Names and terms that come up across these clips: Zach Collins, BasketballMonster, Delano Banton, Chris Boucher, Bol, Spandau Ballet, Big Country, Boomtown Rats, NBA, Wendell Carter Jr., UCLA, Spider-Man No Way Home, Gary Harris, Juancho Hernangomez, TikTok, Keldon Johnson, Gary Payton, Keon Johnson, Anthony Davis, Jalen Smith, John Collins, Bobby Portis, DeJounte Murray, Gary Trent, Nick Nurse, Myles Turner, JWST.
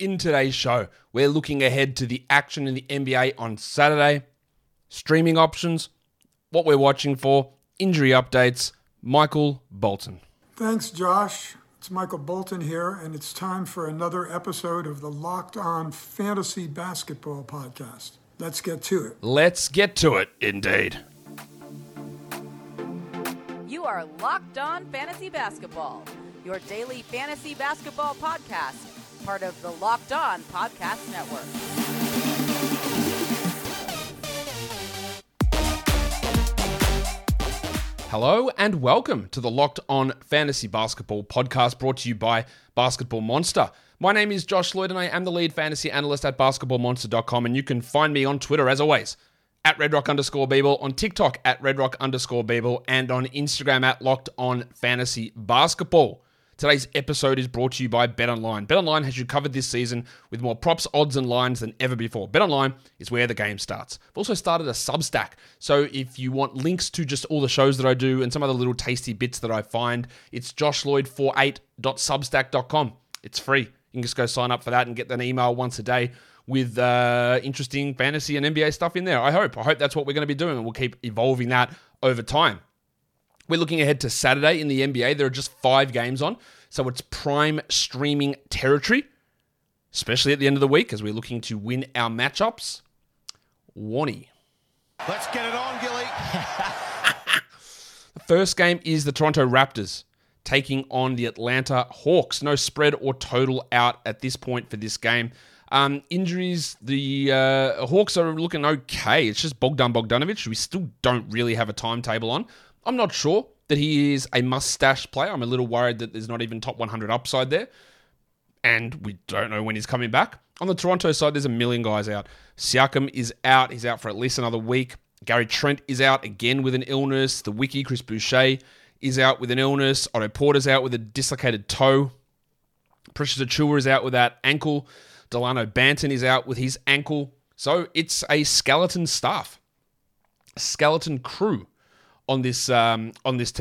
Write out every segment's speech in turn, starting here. In today's show, we're looking ahead to the action in the NBA on Saturday, streaming options, what we're watching for, injury updates, Michael Bolton. Thanks, Josh. It's Michael Bolton here, and it's time for another episode of the Locked On Fantasy Basketball Podcast. Let's get to it. Let's get to it, indeed. You are Locked On Fantasy Basketball, your daily fantasy basketball podcast, part of the Locked On Podcast Network. Hello and welcome to the Locked On Fantasy Basketball podcast brought to you by Basketball Monster. My name is Josh Lloyd and I am the lead fantasy analyst at BasketballMonster.com, and you can find me on Twitter as always at @RedRock_Beeble, on TikTok at @RedRock_Beeble, and on Instagram at Locked On Fantasy Basketball. Today's episode is brought to you by BetOnline. BetOnline has you covered this season with more props, odds, and lines than ever before. BetOnline is where the game starts. I've also started a Substack, so if you want links to just all the shows that I do and some other little tasty bits that I find, it's joshlloyd48.substack.com. It's free. You can just go sign up for that and get an email once a day with interesting fantasy and NBA stuff in there, I hope. I hope that's what we're going to be doing, and we'll keep evolving that over time. We're looking ahead to Saturday in the NBA. There are just 5 games on, so it's prime streaming territory, especially at the end of the week as we're looking to win our matchups. Warnie. Let's get it on, Gilly. The first game is the Toronto Raptors taking on the Atlanta Hawks. No spread or total out at this point for this game. Injuries, the Hawks are looking okay. It's just Bogdan Bogdanovic, who we still don't really have a timetable on. I'm not sure that he is a must-stash player. I'm a little worried that there's not even top 100 upside there. And we don't know when he's coming back. On the Toronto side, there's a million guys out. Siakam is out. He's out for at least another week. Gary Trent is out again with an illness. The Wiki, Chris Boucher, is out with an illness. Otto Porter's out with a dislocated toe. Precious Achiuwa is out with that ankle. Delano Banton is out with his ankle. So it's a skeleton staff. A skeleton crew. On this team, I don't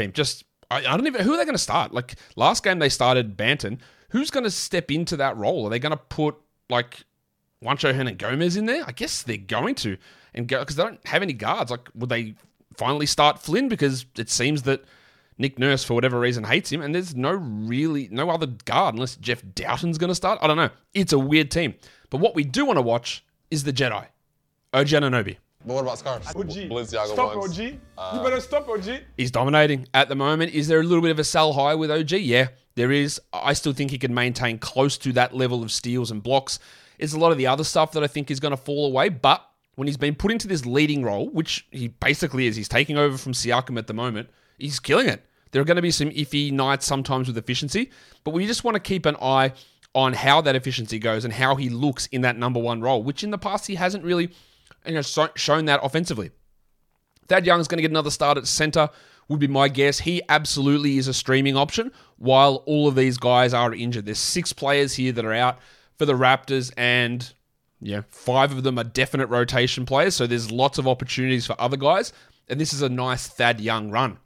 even who are they going to start. Like last game, they started Banton. Who's going to step into that role? Are they going to put like Juancho Hernangomez in there? I guess they're going to, and go because they don't have any guards. Like, would they finally start Flynn because it seems that Nick Nurse for whatever reason hates him, and there's no other guard unless Jeff Doughton's going to start. I don't know. It's a weird team, but what we do want to watch is the Jedi, OG Anunoby. But what about scarves? OG, stop ones. OG. You better stop OG. He's dominating at the moment. Is there a little bit of a sell high with OG? Yeah, there is. I still think he can maintain close to that level of steals and blocks. It's a lot of the other stuff that I think is going to fall away. But when he's been put into this leading role, which he basically is, he's taking over from Siakam at the moment, he's killing it. There are going to be some iffy nights sometimes with efficiency, but we just want to keep an eye on how that efficiency goes and how he looks in that number one role, which in the past he hasn't really... and has shown that offensively. Thad Young is going to get another start at center, would be my guess. He absolutely is a streaming option while all of these guys are injured. There's 6 players here that are out for the Raptors, and 5 of them are definite rotation players, so there's lots of opportunities for other guys, and this is a nice Thad Young run.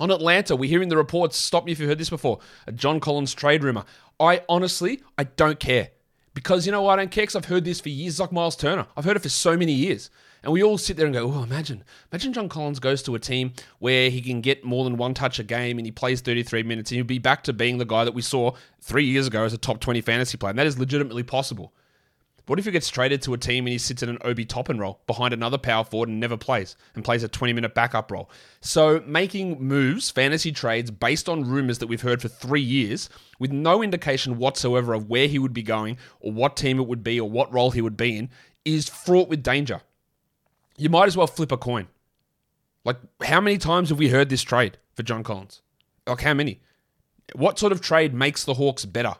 On Atlanta, we're hearing the reports, stop me if you've heard this before, a John Collins trade rumor. I honestly don't care. Because, you know why I don't care? Because I've heard this for years. It's like Myles Turner. I've heard it for so many years. And we all sit there and go, oh, imagine John Collins goes to a team where he can get more than one touch a game and he plays 33 minutes and he'll be back to being the guy that we saw 3 years ago as a top 20 fantasy player. And that is legitimately possible. But what if he gets traded to a team and he sits in an Obi Toppin role behind another power forward and never plays and plays a 20-minute backup role? So making moves, fantasy trades, based on rumors that we've heard for 3 years with no indication whatsoever of where he would be going or what team it would be or what role he would be in is fraught with danger. You might as well flip a coin. Like, how many times have we heard this trade for John Collins? Like, how many? What sort of trade makes the Hawks better?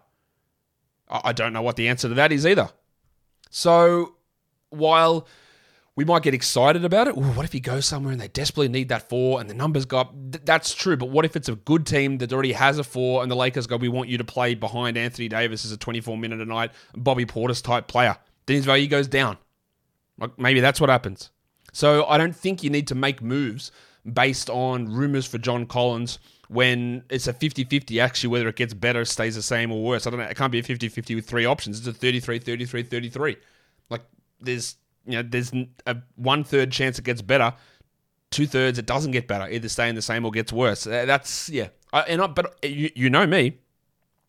I don't know what the answer to that is either. So while we might get excited about it, what if he goes somewhere and they desperately need that four and the numbers go up? That's true, but what if it's a good team that already has a four and the Lakers go, we want you to play behind Anthony Davis as a 24-minute a night Bobby Portis type player? Then his value goes down. Like, maybe that's what happens. So I don't think you need to make moves based on rumors for John Collins when it's a 50-50 actually, whether it gets better, stays the same or worse. I don't know. It can't be a 50-50 with three options. It's a 33-33-33. Like there's a 1/3 chance it gets better. 2/3 it doesn't get better. Either staying the same or gets worse. That's, yeah. But you know me.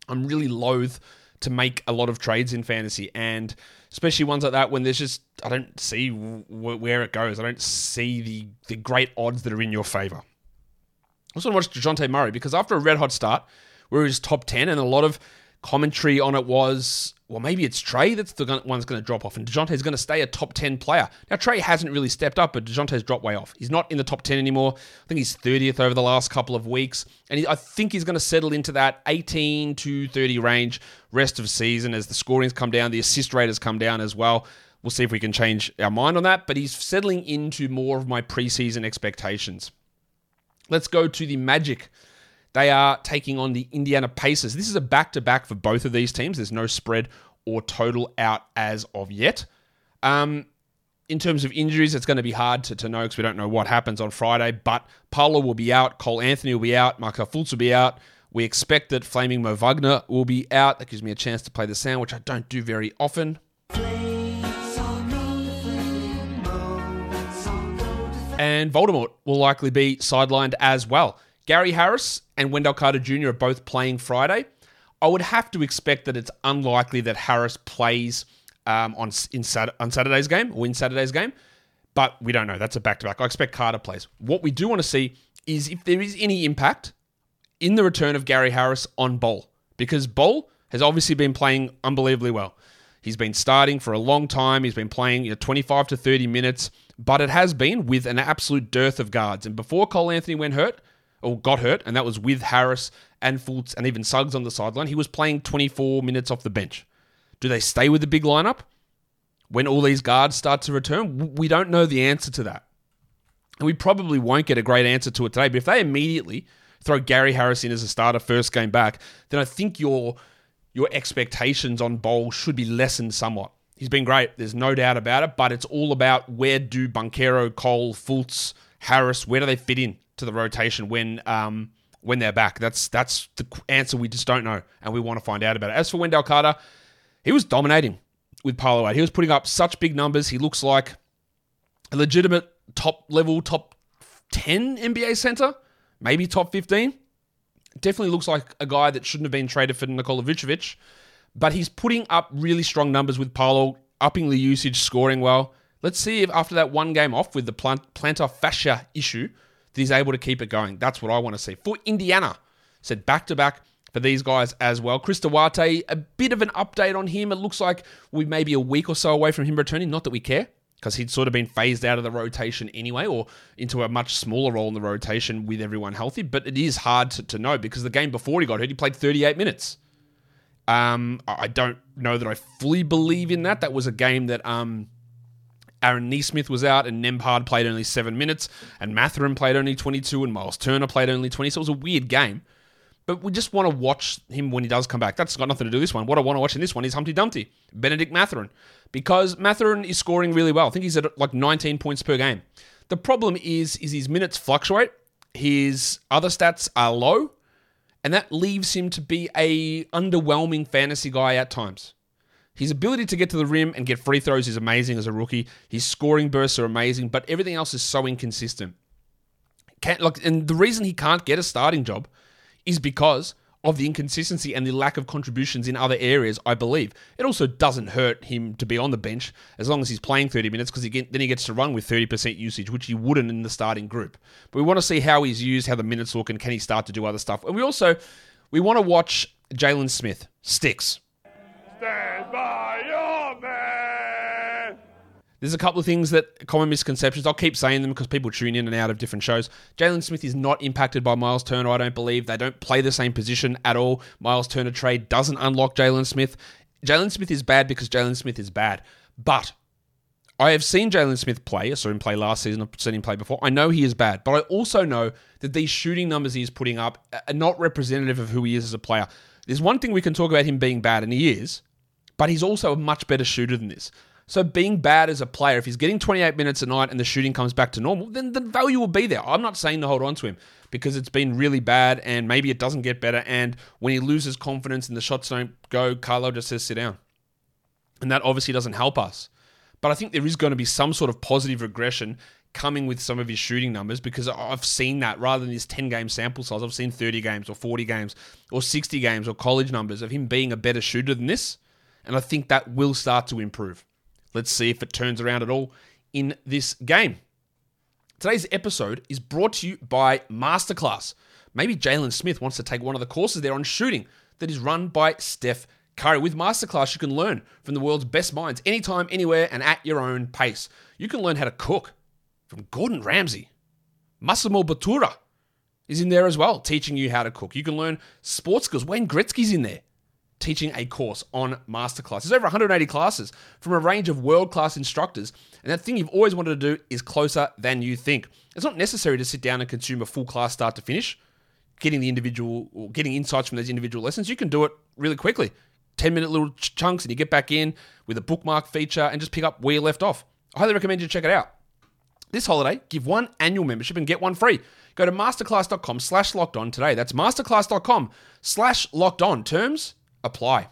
I'm really loath to make a lot of trades in fantasy, and especially ones like that when there's just, I don't see where it goes. I don't see the great odds that are in your favor. I also want to watch DeJounte Murray, because after a red hot start where he was top 10 and a lot of commentary on it was, well, maybe it's Trey that's the one that's going to drop off and DeJounte's going to stay a top 10 player. Now, Trey hasn't really stepped up, but DeJounte's dropped way off. He's not in the top 10 anymore. I think he's 30th over the last couple of weeks. And I think he's going to settle into that 18 to 30 range rest of season as the scoring's come down, the assist rate has come down as well. We'll see if we can change our mind on that, but he's settling into more of my preseason expectations. Let's go to the Magic. They are taking on the Indiana Pacers. This is a back-to-back for both of these teams. There's no spread or total out as of yet. In terms of injuries, it's going to be hard to know because we don't know what happens on Friday, but Paolo will be out, Cole Anthony will be out, Markelle Fultz will be out. We expect that Flaming Mo Wagner will be out. That gives me a chance to play the sound, which I don't do very often. And Voldemort will likely be sidelined as well. Gary Harris and Wendell Carter Jr. are both playing Friday. I would have to expect that it's unlikely that Harris plays on Saturday's game or in Saturday's game, but we don't know. That's a back-to-back. I expect Carter plays. What we do want to see is if there is any impact in the return of Gary Harris on Bol, because Bol has obviously been playing unbelievably well. He's been starting for a long time. He's been playing 25 to 30 minutes, but it has been with an absolute dearth of guards. And before Cole Anthony got hurt, and that was with Harris and Fultz and even Suggs on the sideline, he was playing 24 minutes off the bench. Do they stay with the big lineup when all these guards start to return? We don't know the answer to that. And we probably won't get a great answer to it today, but if they immediately throw Gary Harris in as a starter first game back, then I think your expectations on Bol should be lessened somewhat. He's been great. There's no doubt about it, but it's all about where do Banchero, Cole, Fultz, Harris, where do they fit in to the rotation when they're back? That's the answer we just don't know, and we want to find out about it. As for Wendell Carter, he was dominating with Paolo out. He was putting up such big numbers. He looks like a legitimate top-level, top 10 NBA center. Maybe top 15. Definitely looks like a guy that shouldn't have been traded for Nikola Vucevic. But he's putting up really strong numbers with Paolo, upping the usage, scoring well. Let's see if after that one game off with the plantar fascia issue, that he's able to keep it going. That's what I want to see. For Indiana, said back-to-back for these guys as well. Chris Duarte, a bit of an update on him. It looks like we may be a week or so away from him returning. Not that we care, because he'd sort of been phased out of the rotation anyway, or into a much smaller role in the rotation with everyone healthy. But it is hard to know, because the game before he got hurt, he played 38 minutes. I don't know that I fully believe in that. That was a game that Aaron Nesmith was out, and Nembhard played only 7 minutes, and Mathurin played only 22, and Myles Turner played only 20. So it was a weird game. But we just want to watch him when he does come back. That's got nothing to do with this one. What I want to watch in this one is Humpty Dumpty, Bennedict Mathurin, because Mathurin is scoring really well. I think he's at like 19 points per game. The problem is his minutes fluctuate. His other stats are low, and that leaves him to be a underwhelming fantasy guy at times. His ability to get to the rim and get free throws is amazing as a rookie. His scoring bursts are amazing, but everything else is so inconsistent. And the reason he can't get a starting job is because of the inconsistency and the lack of contributions in other areas, I believe. It also doesn't hurt him to be on the bench as long as he's playing 30 minutes, because then he gets to run with 30% usage, which he wouldn't in the starting group. But we want to see how he's used, how the minutes look, and can he start to do other stuff. And we want to watch Jalen Smith. Sticks. Stand by your man! There's a couple of things that common misconceptions. I'll keep saying them because people tune in and out of different shows. Jalen Smith is not impacted by Myles Turner, I don't believe. They don't play the same position at all. Myles Turner trade doesn't unlock Jalen Smith. Jalen Smith is bad because Jalen Smith is bad. But I have seen Jalen Smith play. I saw him play last season. I've seen him play before. I know he is bad, but I also know that these shooting numbers he is putting up are not representative of who he is as a player. There's one thing we can talk about him being bad, and he is, but he's also a much better shooter than this. So being bad as a player, if he's getting 28 minutes a night and the shooting comes back to normal, then the value will be there. I'm not saying to hold on to him because it's been really bad and maybe it doesn't get better. And when he loses confidence and the shots don't go, Carlo just says, sit down. And that obviously doesn't help us. But I think there is going to be some sort of positive regression coming with some of his shooting numbers because I've seen that rather than his 10-game sample size. I've seen 30 games or 40 games or 60 games or college numbers of him being a better shooter than this. And I think that will start to improve. Let's see if it turns around at all in this game. Today's episode is brought to you by Masterclass. Maybe Jalen Smith wants to take one of the courses there on shooting that is run by Steph Curry. With Masterclass, you can learn from the world's best minds anytime, anywhere, and at your own pace. You can learn how to cook from Gordon Ramsay. Massimo Bottura is in there as well, teaching you how to cook. You can learn sports skills. Wayne Gretzky's in there, teaching a course on Masterclass. There's over 180 classes from a range of world-class instructors, and that thing you've always wanted to do is closer than you think. It's not necessary to sit down and consume a full class start to finish, getting insights from those individual lessons. You can do it really quickly, 10-minute little chunks, and you get back in with a bookmark feature and just pick up where you left off. I highly recommend you check it out. This holiday, give one annual membership and get one free. Go to masterclass.com/lockedon today. That's masterclass.com/lockedon. Terms apply.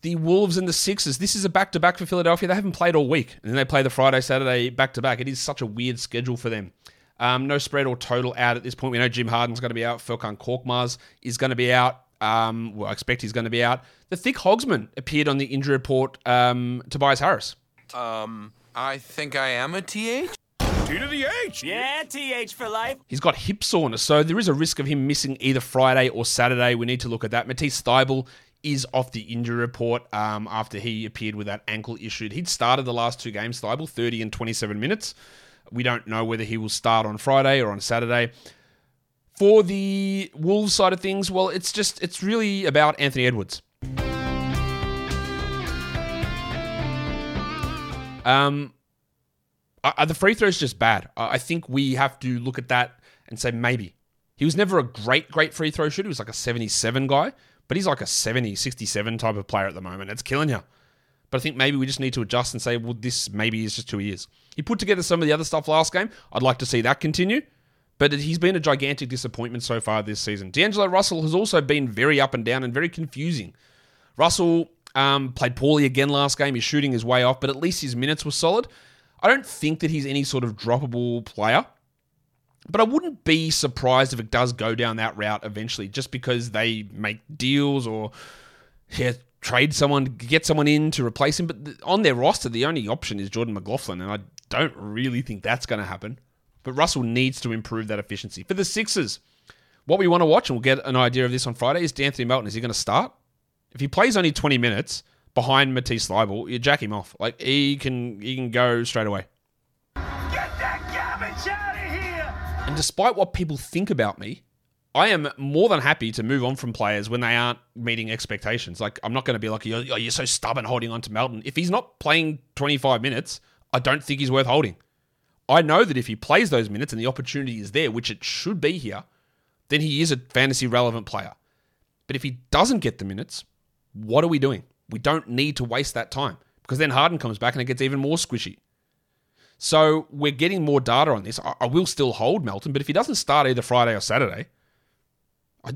The Wolves and the Sixers. This is a back-to-back for Philadelphia. They haven't played all week. And then they play the Friday, Saturday back-to-back. It is such a weird schedule for them. No spread or total out at this point. We know Jim Harden's going to be out. Furkan Korkmaz is going to be out. I expect he's going to be out. The Thick Hogsman appeared on the injury report. Tobias Harris. I think I am a TH. T to the H. Yeah, TH for life. He's got hip soreness, so there is a risk of him missing either Friday or Saturday. We need to look at that. Matisse Thybulle is off the injury report after he appeared with that ankle issue. He'd started the last two games, Thybulle, 30 and 27 minutes. We don't know whether he will start on Friday or on Saturday. For the Wolves side of things, well, it's really about Anthony Edwards. The free throw is just bad. I think we have to look at that and say maybe. He was never a great free throw shooter. He was like a 77 guy, but he's like a 70, 67 type of player at the moment. It's killing you. But I think maybe we just need to adjust and say, well, this maybe is just who he is. He put together some of the other stuff last game. I'd like to see that continue, but he's been a gigantic disappointment so far this season. D'Angelo Russell has also been very up and down and very confusing. Russell played poorly again last game. His shooting is way off, but at least his minutes were solid. I don't think that he's any sort of droppable player, but I wouldn't be surprised if it does go down that route eventually, just because they make deals or trade someone, get someone in to replace him. But on their roster, the only option is Jordan McLaughlin, and I don't really think that's going to happen. But Russell needs to improve that efficiency. For the Sixers, what we want to watch, and we'll get an idea of this on Friday, is D'Anthony Melton. Is he going to start? If he plays only 20 minutes... behind Matisse Thybulle, you jack him off. Like, he can go straight away. Get that garbage out of here! And despite what people think about me, I am more than happy to move on from players when they aren't meeting expectations. Like, I'm not going to be like, oh, you're so stubborn holding on to Melton. If he's not playing 25 minutes, I don't think he's worth holding. I know that if he plays those minutes and the opportunity is there, which it should be here, then he is a fantasy-relevant player. But if he doesn't get the minutes, what are we doing? We don't need to waste that time because then Harden comes back and it gets even more squishy. So we're getting more data on this. I will still hold Melton, but if he doesn't start either Friday or Saturday, I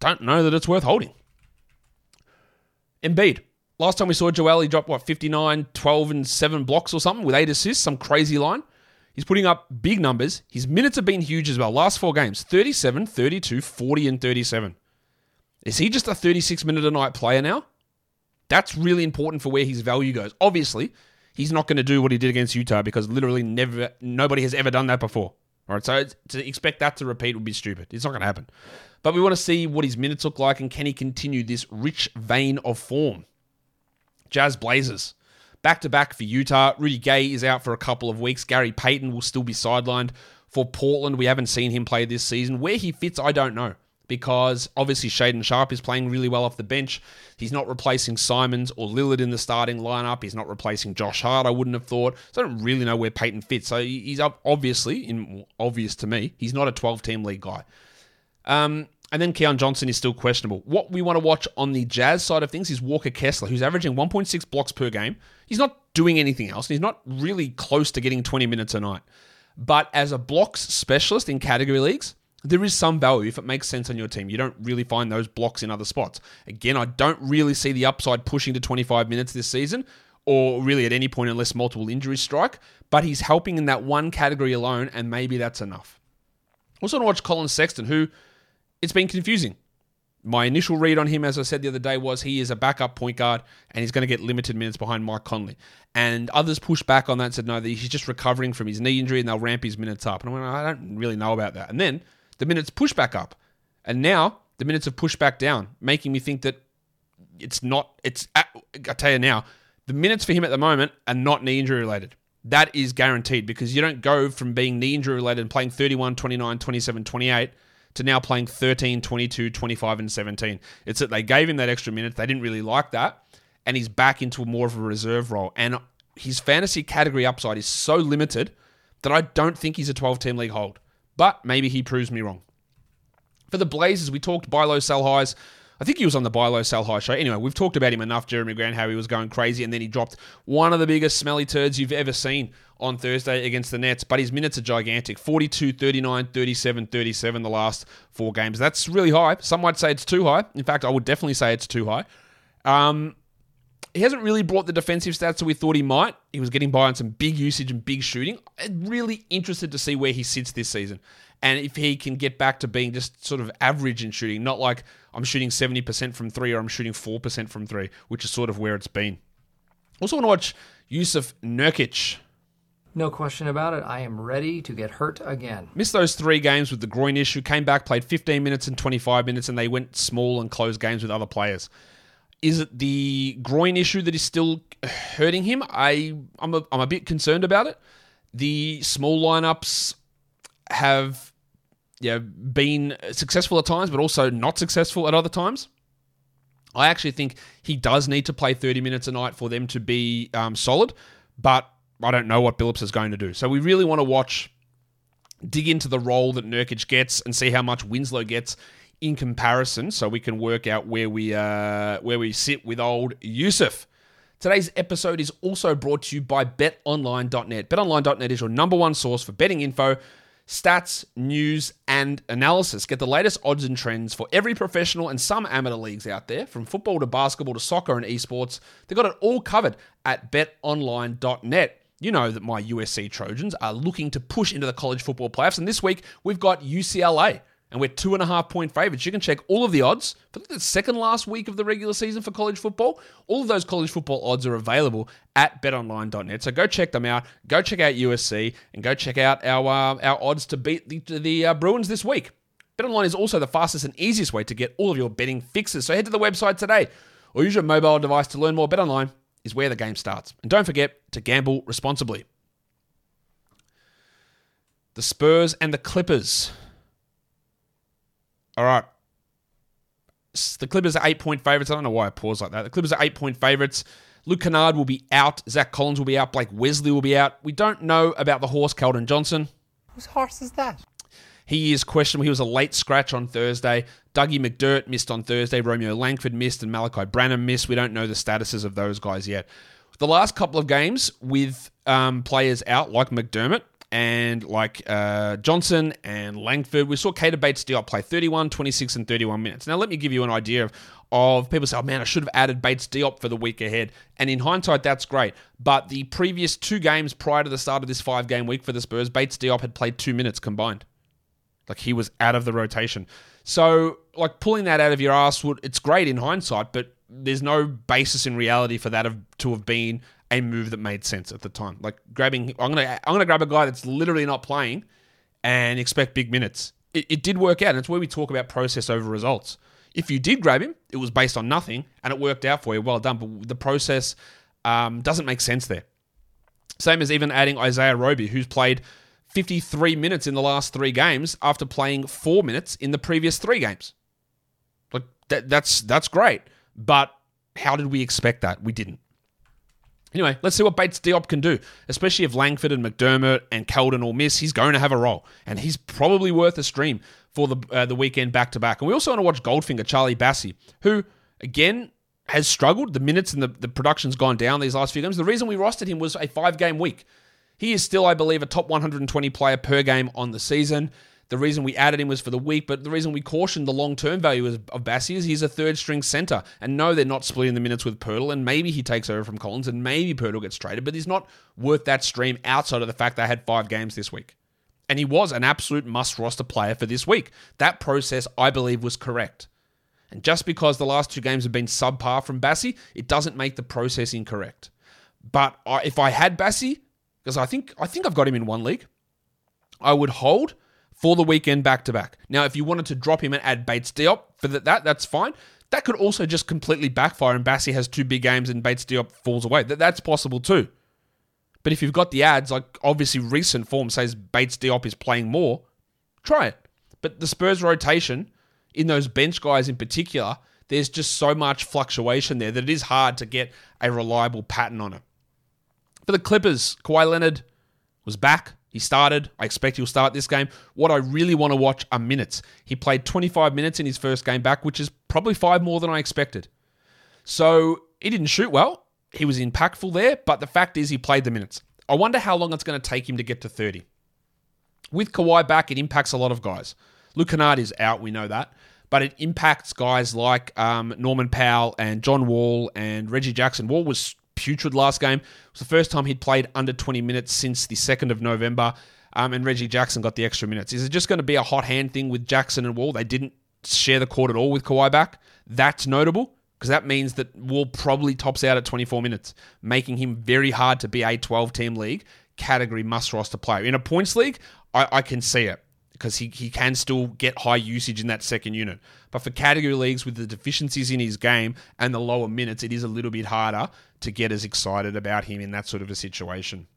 don't know that it's worth holding. Embiid. Last time we saw Joel, he dropped, 59, 12 and 7 blocks or something with 8 assists, some crazy line. He's putting up big numbers. His minutes have been huge as well. Last four games, 37, 32, 40 and 37. Is he just a 36-minute-a-night player now? That's really important for where his value goes. Obviously, he's not going to do what he did against Utah because literally nobody has ever done that before. All right, so to expect that to repeat would be stupid. It's not going to happen. But we want to see what his minutes look like and can he continue this rich vein of form. Jazz Blazers. Back-to-back for Utah. Rudy Gay is out for a couple of weeks. Gary Payton will still be sidelined for Portland. We haven't seen him play this season. Where he fits, I don't know. because obviously Shaedon Sharpe is playing really well off the bench. He's not replacing Simons or Lillard in the starting lineup. He's not replacing Josh Hart, I wouldn't have thought. So I don't really know where Peyton fits. So he's obvious to me, he's not a 12-team league guy. And then Keon Johnson is still questionable. What we want to watch on the Jazz side of things is Walker Kessler, who's averaging 1.6 blocks per game. He's not doing anything else, and he's not really close to getting 20 minutes a night. But as a blocks specialist in category leagues, there is some value if it makes sense on your team. You don't really find those blocks in other spots. Again, I don't really see the upside pushing to 25 minutes this season, or really at any point unless multiple injuries strike, but he's helping in that one category alone, and maybe that's enough. Also want to watch Colin Sexton, who... it's been confusing. My initial read on him, as I said the other day, was he is a backup point guard and he's going to get limited minutes behind Mike Conley. And others pushed back on that and said, no, he's just recovering from his knee injury and they'll ramp his minutes up. And I went, I don't really know about that. And then the minutes pushed back up. And now the minutes have pushed back down, making me think that I tell you now, the minutes for him at the moment are not knee injury related. That is guaranteed, because you don't go from being knee injury related and playing 31, 29, 27, 28 to now playing 13, 22, 25, and 17. It's that they gave him that extra minute. They didn't really like that. And he's back into more of a reserve role. And his fantasy category upside is so limited that I don't think he's a 12-team league hold. But maybe he proves me wrong. For the Blazers, we talked buy low, sell highs. I think he was on the buy low, sell high show. Anyway, we've talked about him enough, Jeremy Grant, how he was going crazy, and then he dropped one of the biggest smelly turds you've ever seen on Thursday against the Nets, but his minutes are gigantic. 42, 39, 37, 37 the last four games. That's really high. Some might say it's too high. In fact, I would definitely say it's too high. He hasn't really brought the defensive stats that we thought he might. He was getting by on some big usage and big shooting. I'm really interested to see where he sits this season, and if he can get back to being just sort of average in shooting, not like I'm shooting 70% from three or I'm shooting 4% from three, which is sort of where it's been. Also want to watch Yusuf Nurkic. No question about it. I am ready to get hurt again. Missed those three games with the groin issue, came back, played 15 minutes and 25 minutes, and they went small and closed games with other players. Is it the groin issue that is still hurting him? I'm a bit concerned about it. The small lineups have been successful at times, but also not successful at other times. I actually think he does need to play 30 minutes a night for them to be solid, but I don't know what Billups is going to do. So we really want to dig into the role that Nurkic gets and see how much Winslow gets in comparison, so we can work out where we sit with old Yusuf. Today's episode is also brought to you by BetOnline.net. BetOnline.net is your number one source for betting info, stats, news, and analysis. Get the latest odds and trends for every professional and some amateur leagues out there, from football to basketball to soccer and esports. They've got it all covered at betonline.net. You know that my USC Trojans are looking to push into the college football playoffs, and this week we've got UCLA, and we're 2.5-point favorites. You can check all of the odds for the second last week of the regular season for college football. All of those college football odds are available at betonline.net. So go check them out. Go check out USC and go check out our odds to beat the Bruins this week. BetOnline is also the fastest and easiest way to get all of your betting fixes. So head to the website today or use your mobile device to learn more. BetOnline is where the game starts. And don't forget to gamble responsibly. The Spurs and the Clippers. All right. The Clippers are 8-point favorites. I don't know why I paused like that. The Clippers are 8-point favorites. Luke Kennard will be out. Zach Collins will be out. Blake Wesley will be out. We don't know about the horse, Keldon Johnson. Whose horse is that? He is questionable. He was a late scratch on Thursday. Dougie McDirt missed on Thursday. Romeo Langford missed and Malachi Branham missed. We don't know the statuses of those guys yet. The last couple of games with players out, like McDermott, and like Johnson and Langford, we saw Keita Bates-Diop play 31, 26, and 31 minutes. Now, let me give you an idea of people say, oh, man, I should have added Bates-Diop for the week ahead. And in hindsight, that's great. But the previous two games prior to the start of this five-game week for the Spurs, Bates-Diop had played 2 minutes combined. Like, he was out of the rotation. So, like, pulling that out of your ass, it's great in hindsight, but there's no basis in reality for that to have been a move that made sense at the time. Like grabbing, I'm gonna grab a guy that's literally not playing and expect big minutes. It did work out, and it's where we talk about process over results. If you did grab him, it was based on nothing, and it worked out for you. Well done, but the process doesn't make sense there. Same as even adding Isaiah Roby, who's played 53 minutes in the last three games after playing 4 minutes in the previous three games. That's great. But how did we expect that? We didn't. Anyway, let's see what Bates Diop can do, especially if Langford and McDermott and Keldon all miss. He's going to have a role, and he's probably worth a stream for the weekend back-to-back. And we also want to watch Goldfinger, Charlie Bassey, who, again, has struggled. The minutes and the production's gone down these last few games. The reason we rostered him was a 5-game week. He is still, I believe, a top 120 player per game on the season. The reason we added him was for the week, but the reason we cautioned the long-term value of Bassey is he's a third-string center. And no, they're not splitting the minutes with Poeltl, and maybe he takes over from Collins, and maybe Poeltl gets traded, but he's not worth that stream outside of the fact they had 5 games this week. And he was an absolute must-roster player for this week. That process, I believe, was correct. And just because the last 2 games have been subpar from Bassey, it doesn't make the process incorrect. But if I had Bassey, because I think I've got him in one league, I would hold for the weekend back-to-back. Now, if you wanted to drop him and add Bates Diop for that's fine. That could also just completely backfire and Bassey has 2 big games and Bates Diop falls away. That's possible too. But if you've got the ads, like obviously recent form says Bates Diop is playing more, try it. But the Spurs rotation, in those bench guys in particular, there's just so much fluctuation there that it is hard to get a reliable pattern on it. For the Clippers, Kawhi Leonard was back. He started. I expect he'll start this game. What I really want to watch are minutes. He played 25 minutes in his first game back, which is probably 5 more than I expected. So he didn't shoot well. He was impactful there, but the fact is he played the minutes. I wonder how long it's going to take him to get to 30. With Kawhi back, it impacts a lot of guys. Luke Kennard is out, we know that. But it impacts guys like Norman Powell and John Wall and Reggie Jackson. Wall was putrid last game. It was the first time he'd played under 20 minutes since the 2nd of November, and Reggie Jackson got the extra minutes. Is it just going to be a hot hand thing with Jackson and Wall? They didn't share the court at all with Kawhi back. That's notable, because that means that Wall probably tops out at 24 minutes, making him very hard to be a 12-team league category must-roster player. In a points league, I can see it, because he can still get high usage in that second unit. But for category leagues with the deficiencies in his game and the lower minutes, it is a little bit harder to get as excited about him in that sort of a situation.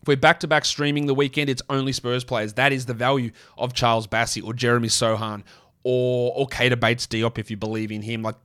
If we're back-to-back streaming the weekend, it's only Spurs players. That is the value of Charles Bassey or Jeremy Sohan or Keita Bates-Diop if you believe in him. Like,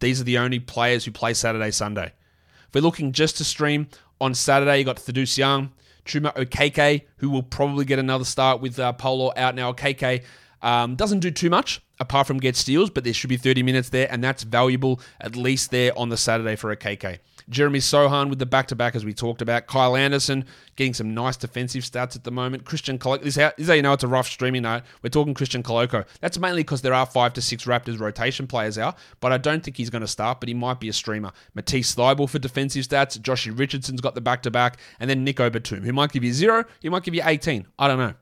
these are the only players who play Saturday, Sunday. If we're looking just to stream on Saturday, you got Thaddeus Young, Chuma Okeke, who will probably get another start with Paolo out now. Okeke doesn't do too much, apart from get steals, but there should be 30 minutes there, and that's valuable, at least there on the Saturday for Okeke. Jeremy Sohan with the back-to-back, as we talked about. Kyle Anderson getting some nice defensive stats at the moment. Christian Koloko, this is how you know it's a rough streaming night. We're talking Christian Koloko. That's mainly because there are 5 to 6 Raptors rotation players out, but I don't think he's going to start, but he might be a streamer. Matisse Thybulle for defensive stats. Joshie Richardson's got the back-to-back. And then Nico Batum, who might give you 0, he might give you 18. I don't know.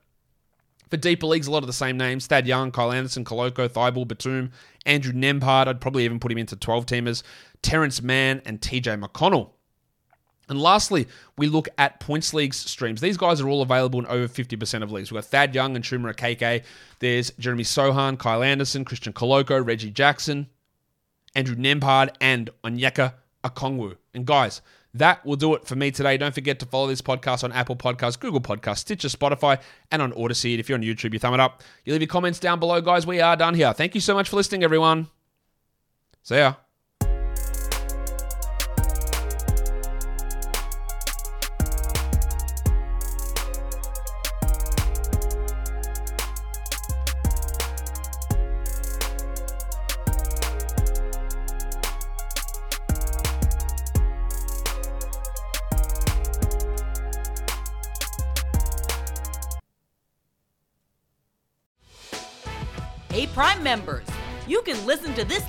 For deeper leagues, a lot of the same names. Thad Young, Kyle Anderson, Koloko, Thybulle, Batum, Andrew Nembhard. I'd probably even put him into 12-teamers. Terrence Mann and TJ McConnell. And lastly, we look at points leagues streams. These guys are all available in over 50% of leagues. We've got Thad Young and Chuma Okeke. There's Jeremy Sohan, Kyle Anderson, Christian Koloko, Reggie Jackson, Andrew Nembhard, and Onyeka Okongwu. And guys, that will do it for me today. Don't forget to follow this podcast on Apple Podcasts, Google Podcasts, Stitcher, Spotify, and on Odyssey. And if you're on YouTube, you thumb it up. You leave your comments down below, guys. We are done here. Thank you so much for listening, everyone. See ya. Prime members, you can listen to this